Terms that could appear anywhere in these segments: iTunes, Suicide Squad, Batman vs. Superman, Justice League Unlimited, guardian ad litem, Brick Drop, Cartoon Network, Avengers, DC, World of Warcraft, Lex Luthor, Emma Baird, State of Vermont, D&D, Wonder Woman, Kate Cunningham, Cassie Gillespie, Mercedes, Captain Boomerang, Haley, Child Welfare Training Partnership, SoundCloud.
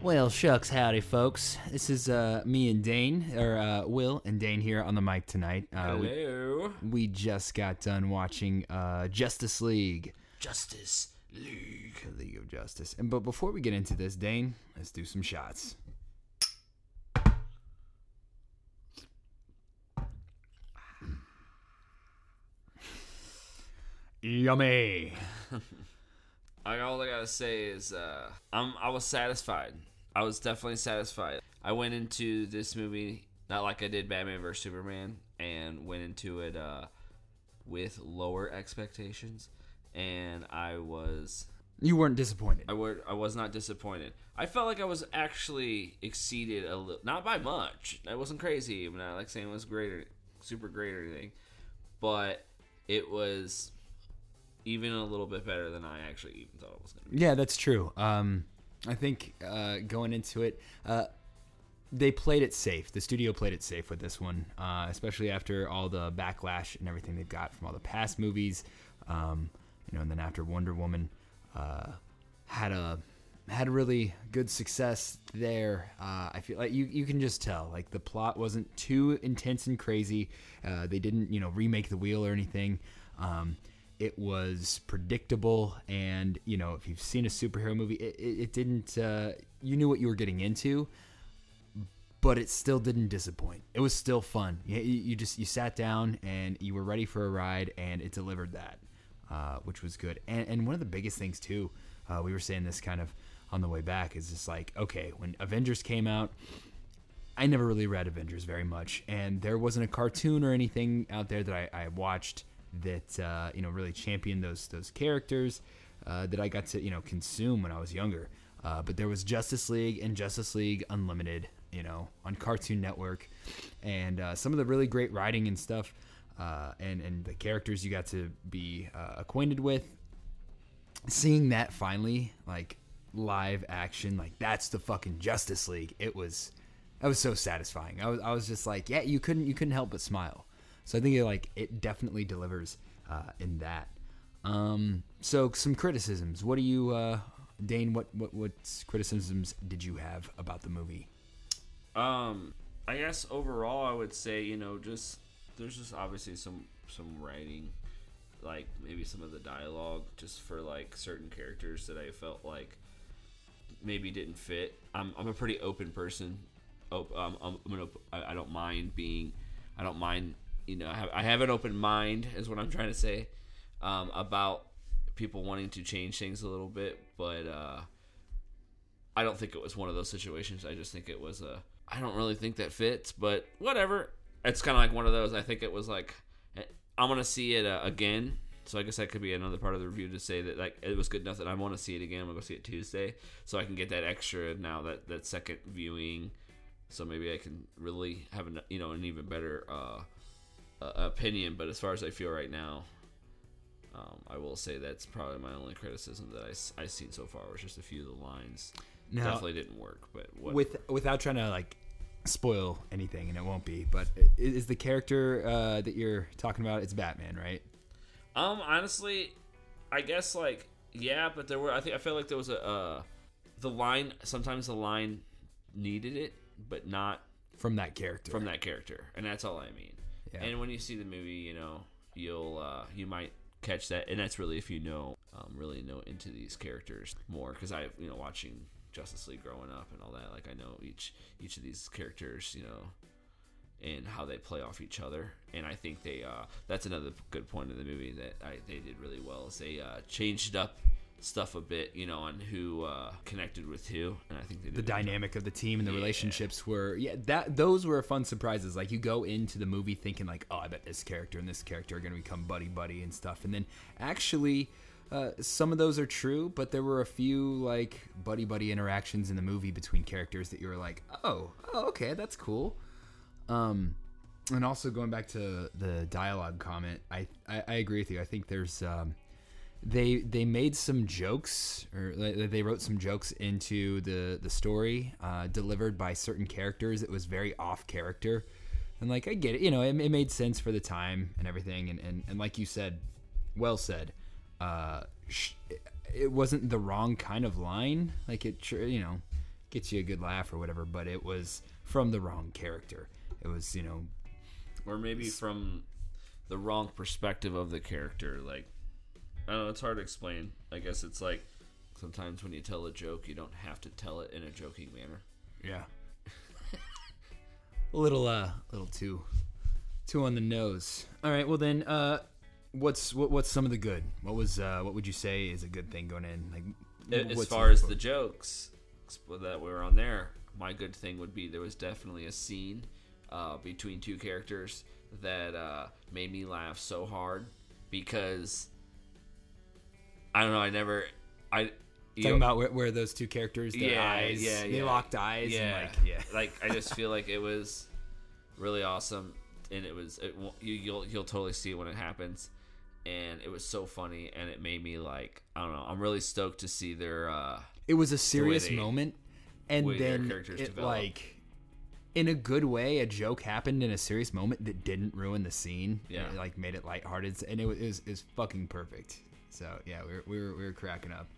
Well, shucks, howdy, folks. This is me and Dane, or Will and Dane here on the mic tonight. Hello. We just got done watching Justice League. The League of Justice. But before we get into this, Dane, let's do some shots. Yummy. All I gotta say is I was satisfied. I was definitely satisfied. I went into this movie not like I did Batman vs. Superman, and went into it with lower expectations, and I was... You weren't disappointed. I was not disappointed. I felt like I was actually exceeded a little, not by much. I wasn't crazy. I'm not like saying it was great or super great or anything, but it was even a little bit better than I actually even thought it was going to be. Yeah, that's true. I think going into it, they played it safe. The studio played it safe with this one, especially after all the backlash and everything they've got from all the past movies. And then after Wonder Woman had a really good success there, I feel like you can just tell like the plot wasn't too intense and crazy. They didn't remake the wheel or anything. It was predictable, and if you've seen a superhero movie, it didn't. You knew what you were getting into, but it still didn't disappoint. It was still fun. You sat down and you were ready for a ride, and it delivered that, which was good. And one of the biggest things too, we were saying this kind of on the way back, is just like, okay, when Avengers came out, I never really read Avengers very much, and there wasn't a cartoon or anything out there that I watched that really championed those characters that I got to consume when I was younger. But there was Justice League and Justice League Unlimited, on Cartoon Network, and some of the really great writing and stuff, and the characters you got to be acquainted with. Seeing that finally, like live action, like that's the fucking Justice League. That was so satisfying. I was just like, yeah, you couldn't help but smile. So I think it definitely delivers in that. So some criticisms. What do you, Dane? What criticisms did you have about the movie? I guess overall, I would say there's just obviously some writing, like maybe some of the dialogue just for like certain characters that I felt like maybe didn't fit. I'm a pretty open person. I don't mind. I have an open mind, is what I'm trying to say, about people wanting to change things a little bit, but I don't think it was one of those situations. I just think it was I don't really think that fits, but whatever. It's kind of like one of those. I think it was like, I'm going to see it again, so I guess that could be another part of the review to say that like it was good enough that I want to see it again. I'm going to go see it Tuesday, so I can get that extra now, that second viewing, so maybe I can really have an even better opinion. But as far as I feel right now, I will say that's probably my only criticism that I've seen so far, was just a few of the lines. Now, definitely didn't work, but without trying to like spoil anything, and it won't be, but is the character that you're talking about, it's Batman, right? Honestly, I guess like yeah, but there were, I feel like there was a sometimes the line needed it, but not from that character, and that's all I mean. Yeah. And when you see the movie, you'll you might catch that, and that's really if you really know into these characters more. Because I, watching Justice League growing up and all that, like I know each of these characters, and how they play off each other. And I think they that's another good point of the movie that they did really well, is they changed up stuff a bit, on who connected with who, and I think they did the dynamic of the team and the relationships were those were fun surprises. Like you go into the movie thinking like, oh, I bet this character and this character are going to become buddy and stuff, and then actually some of those are true, but there were a few like buddy interactions in the movie between characters that you were like, oh okay, that's cool. And also going back to the dialogue comment, I agree with you. I think there's They made some jokes, or they wrote some jokes into the story delivered by certain characters. It was very off character, and like I get it, it made sense for the time and everything. And like you said, well said. It wasn't the wrong kind of line. Like it, gets you a good laugh or whatever, but it was from the wrong character. It was, you know... Or maybe from the wrong perspective of the character. Like, I don't know, it's hard to explain. I guess it's like sometimes when you tell a joke, you don't have to tell it in a joking manner. Yeah. A little too on the nose. All right, well then, what's some of the good? What would you say is a good thing going in? Like, as far as the jokes that were on there, my good thing would be there was definitely a scene between two characters that made me laugh so hard because I don't know, about where those two characters, their eyes, they locked eyes. I just feel like it was really awesome, and you'll totally see it when it happens, and it was so funny, and it made me like, I don't know, I'm really stoked to see their. It was a serious moment, and then like in a good way, a joke happened in a serious moment that didn't ruin the scene. Yeah, it like made it lighthearted, and it was fucking perfect. So yeah, we were cracking up.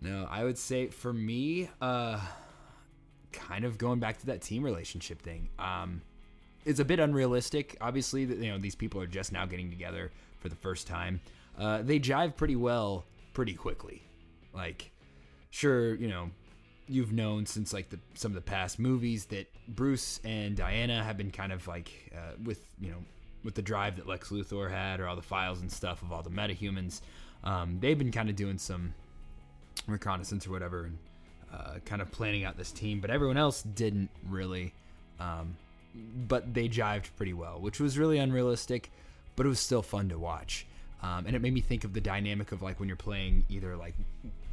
No, I would say for me, kind of going back to that team relationship thing, it's a bit unrealistic. Obviously, that, you know, these people are just now getting together for the first time. They jive pretty well, pretty quickly. Like, sure, you know, you've known since like some of the past movies that Bruce and Diana have been kind of like, with the drive that Lex Luthor had, or all the files and stuff of all the metahumans. They've been kind of doing some reconnaissance or whatever, and kind of planning out this team, but everyone else didn't really. But they jived pretty well, which was really unrealistic, but it was still fun to watch. And it made me think of the dynamic of like when you're playing either like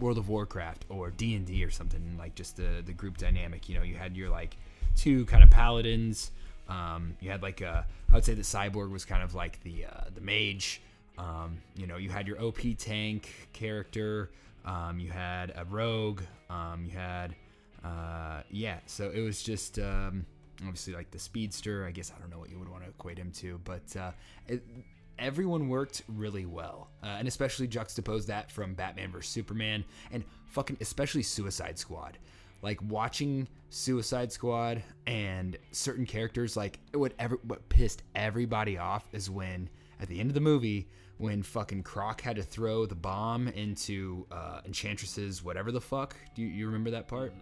World of Warcraft or D&D or something, like just the group dynamic. You know, you had your like two kind of paladins. You had like I would say the cyborg was kind of like the mage. You know, you had your OP tank character, you had a rogue, so it was just, obviously like the speedster, I guess, I don't know what you would want to equate him to, but, everyone worked really well. And especially juxtapose that from Batman vs. Superman and fucking, especially Suicide Squad, like watching Suicide Squad and certain characters, like what pissed everybody off is when, at the end of the movie, when fucking Croc had to throw the bomb into Enchantress's whatever the fuck. Do you remember that part?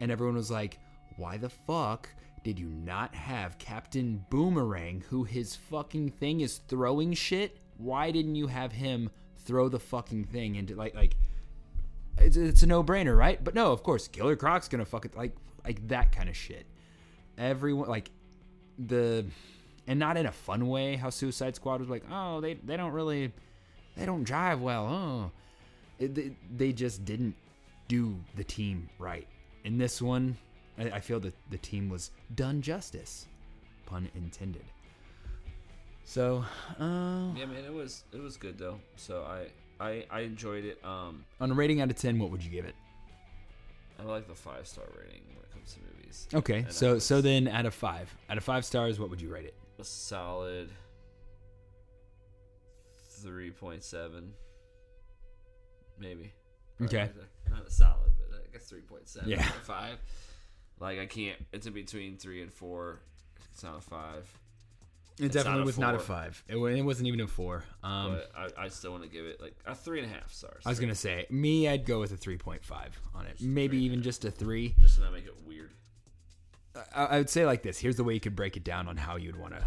And everyone was like, why the fuck did you not have Captain Boomerang, who his fucking thing is throwing shit? Why didn't you have him throw the fucking thing into, like it's a no-brainer, right? But no, of course, Killer Croc's gonna fuck it, like that kind of shit. Everyone, like, the... And not in a fun way, how Suicide Squad was like, oh, they don't really, they don't jive well. Oh, they just didn't do the team right. In this one, I feel that the team was done justice, pun intended. So, yeah, man, it was good though. So I enjoyed it. On a rating out of 10, what would you give it? I like the 5-star rating when it comes to movies. Okay, and so then out of 5 stars, what would you rate it? A solid 3.7, maybe. Probably. Okay. Not a solid, but I guess 3.7. Yeah. 5. Like, I can't. It's in between 3 and 4. It's not a 5. It definitely was not a 5. It wasn't even a 4. But I still want to give it like a 3.5 stars. I was gonna say me, I'd go with a 3.5 on it, maybe even just a 3. Just to not make it weird. I would say like this. Here's the way you could break it down on how you'd want to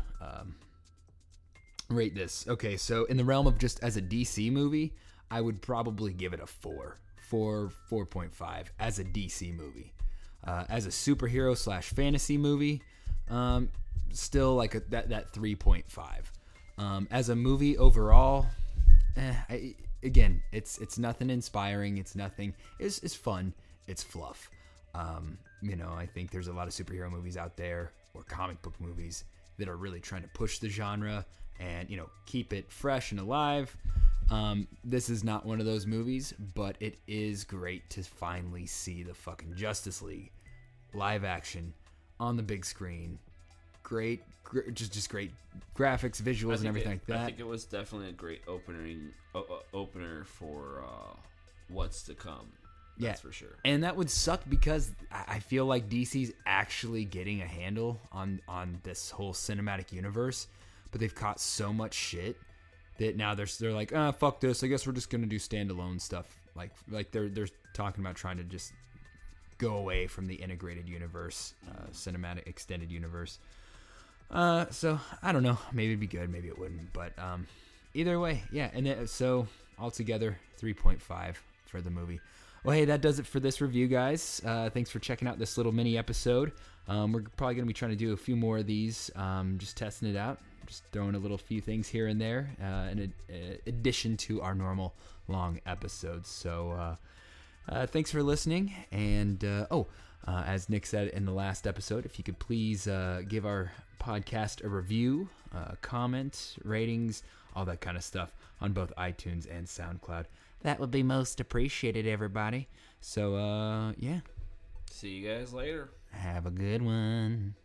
rate this. Okay, so in the realm of just as a DC movie, I would probably give it a 4.5 as a DC movie. As a superhero / fantasy movie, still like that 3.5. As a movie overall, again, it's nothing inspiring. It's nothing. It's fun. It's fluff. You know, I think there's a lot of superhero movies out there, or comic book movies, that are really trying to push the genre and, you know, keep it fresh and alive. This is not one of those movies, but it is great to finally see the fucking Justice League live action on the big screen. Great, just great graphics, visuals, and everything like that. I think it was definitely a great opener for what's to come. That's for sure. And that would suck because I feel like DC's actually getting a handle on this whole cinematic universe, but they've caught so much shit that now they're like, ah, fuck this. I guess we're just gonna do standalone stuff. Like they're talking about trying to just go away from the integrated universe, cinematic extended universe. So I don't know. Maybe it'd be good. Maybe it wouldn't. But either way, yeah. And then, so altogether, 3.5 for the movie. Well, hey, that does it for this review, guys. Thanks for checking out this little mini episode. We're probably gonna be trying to do a few more of these. Just testing it out. Just throwing a little few things here and there in addition to our normal long episodes. So thanks for listening. And as Nick said in the last episode, if you could please give our podcast a review, comment, ratings, all that kind of stuff on both iTunes and SoundCloud. That would be most appreciated, everybody. So, yeah. See you guys later. Have a good one.